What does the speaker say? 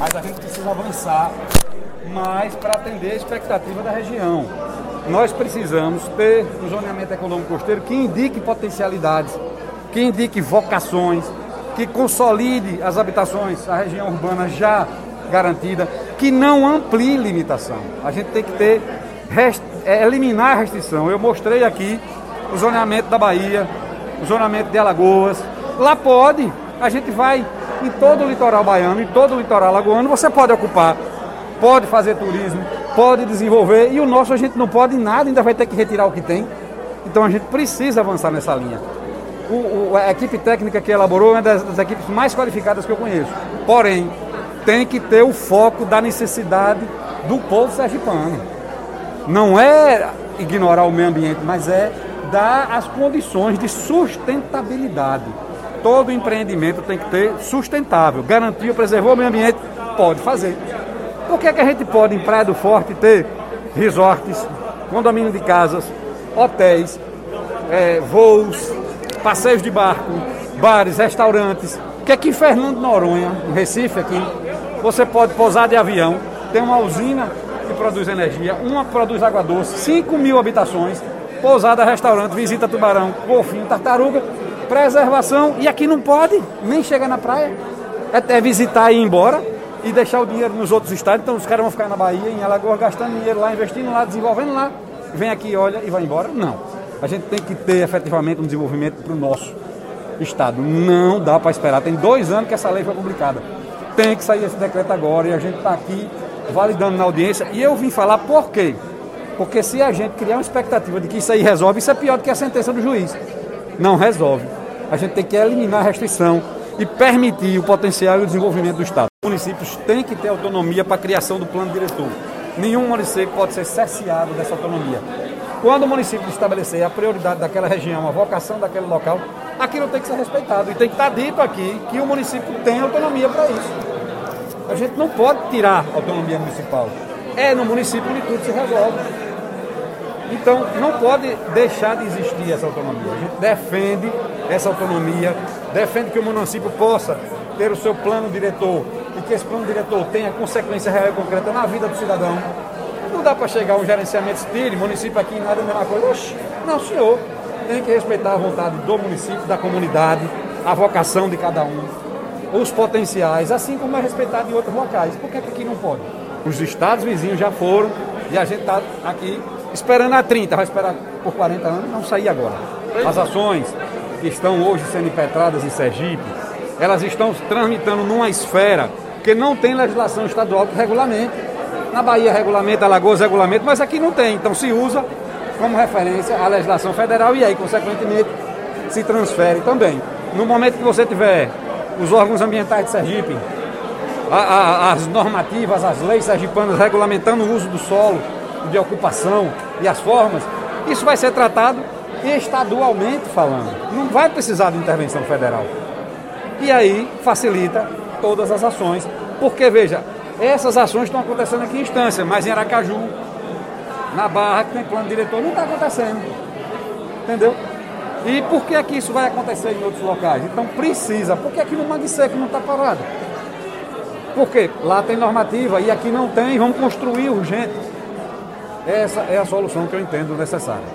mas a gente precisa avançar mais para atender a expectativa da região. Nós precisamos ter um zoneamento econômico costeiro que indique potencialidades, que indique vocações, que consolide as habitações, a região urbana já garantida, que não amplie limitação. A gente tem que ter, eliminar a restrição. Eu mostrei aqui o zoneamento da Bahia, o zoneamento de Alagoas. Lá pode, a gente vai em todo o litoral baiano, em todo o litoral alagoano, você pode ocupar, pode fazer turismo, pode desenvolver, e o nosso a gente não pode nada, ainda vai ter que retirar o que tem. Então a gente precisa avançar nessa linha. A equipe técnica que elaborou é uma das equipes mais qualificadas que eu conheço. Porém, tem que ter o foco da necessidade do povo sergipano. Não é ignorar o meio ambiente, mas é dar as condições de sustentabilidade. Todo empreendimento tem que ter sustentável. Garantiu, preservou o meio ambiente, pode fazer. Por que é que a gente pode, em Praia do Forte, ter resorts, condomínio de casas, hotéis, voos, passeios de barco, bares, restaurantes? Que aqui em Fernando Noronha, no Recife, aqui, você pode pousar de avião, tem uma usina que produz energia, uma que produz água doce, 5.000 habitações, pousada, restaurante, visita tubarão, golfinho, tartaruga, preservação, e aqui não pode nem chegar na praia, é visitar e ir embora e deixar o dinheiro nos outros estados. Então os caras vão ficar na Bahia, em Alagoas, gastando dinheiro lá, investindo lá, desenvolvendo lá, vem aqui, olha e vai embora. Não, a gente tem que ter efetivamente um desenvolvimento para o nosso estado, não dá para esperar, tem 2 anos que essa lei foi publicada, tem que sair esse decreto agora, e a gente está aqui validando na audiência, e eu vim falar por quê? Porque se a gente criar uma expectativa de que isso aí resolve, isso é pior do que a sentença do juiz. Não resolve. A gente tem que eliminar a restrição e permitir o potencial e o desenvolvimento do estado. Os municípios têm que ter autonomia para a criação do plano diretor. Nenhum município pode ser cerceado dessa autonomia. Quando o município estabelecer a prioridade daquela região, a vocação daquele local, aquilo tem que ser respeitado. E tem que estar dito aqui que o município tem autonomia para isso. A gente não pode tirar a autonomia municipal. É no município onde tudo se resolve. Então, não pode deixar de existir essa autonomia. A gente defende essa autonomia, defende que o município possa ter o seu plano diretor e que esse plano diretor tenha consequência real e concreta na vida do cidadão. Não dá para chegar um gerenciamento estilo, município aqui, nada, mesma coisa. Oxe, não, senhor. Tem que respeitar a vontade do município, da comunidade, a vocação de cada um, os potenciais, assim como é respeitado em outros locais. Por que é que aqui não pode? Os estados vizinhos já foram e a gente está aqui esperando há 30, vai esperar por 40 anos, não sair agora. As ações que estão hoje sendo impetradas em Sergipe, elas estão se transmitindo numa esfera que não tem legislação estadual que regulamente. Na Bahia regulamenta, Alagoas regulamenta, mas aqui não tem. Então se usa como referência a legislação federal e aí, consequentemente, se transfere também. No momento que você tiver os órgãos ambientais de Sergipe, as normativas, as leis sergipanas regulamentando o uso do solo, de ocupação e as formas, isso vai ser tratado estadualmente falando. Não vai precisar de intervenção federal. E aí facilita todas as ações. Porque, veja, essas ações estão acontecendo aqui em instância, mas em Aracaju, na Barra, que tem plano diretor, não está acontecendo. Entendeu? E por que é que isso vai acontecer em outros locais? Então precisa. Por que aqui no Mangue Seco não está parado? Porque lá tem normativa e aqui não tem, vamos construir urgente. Essa é a solução que eu entendo necessária.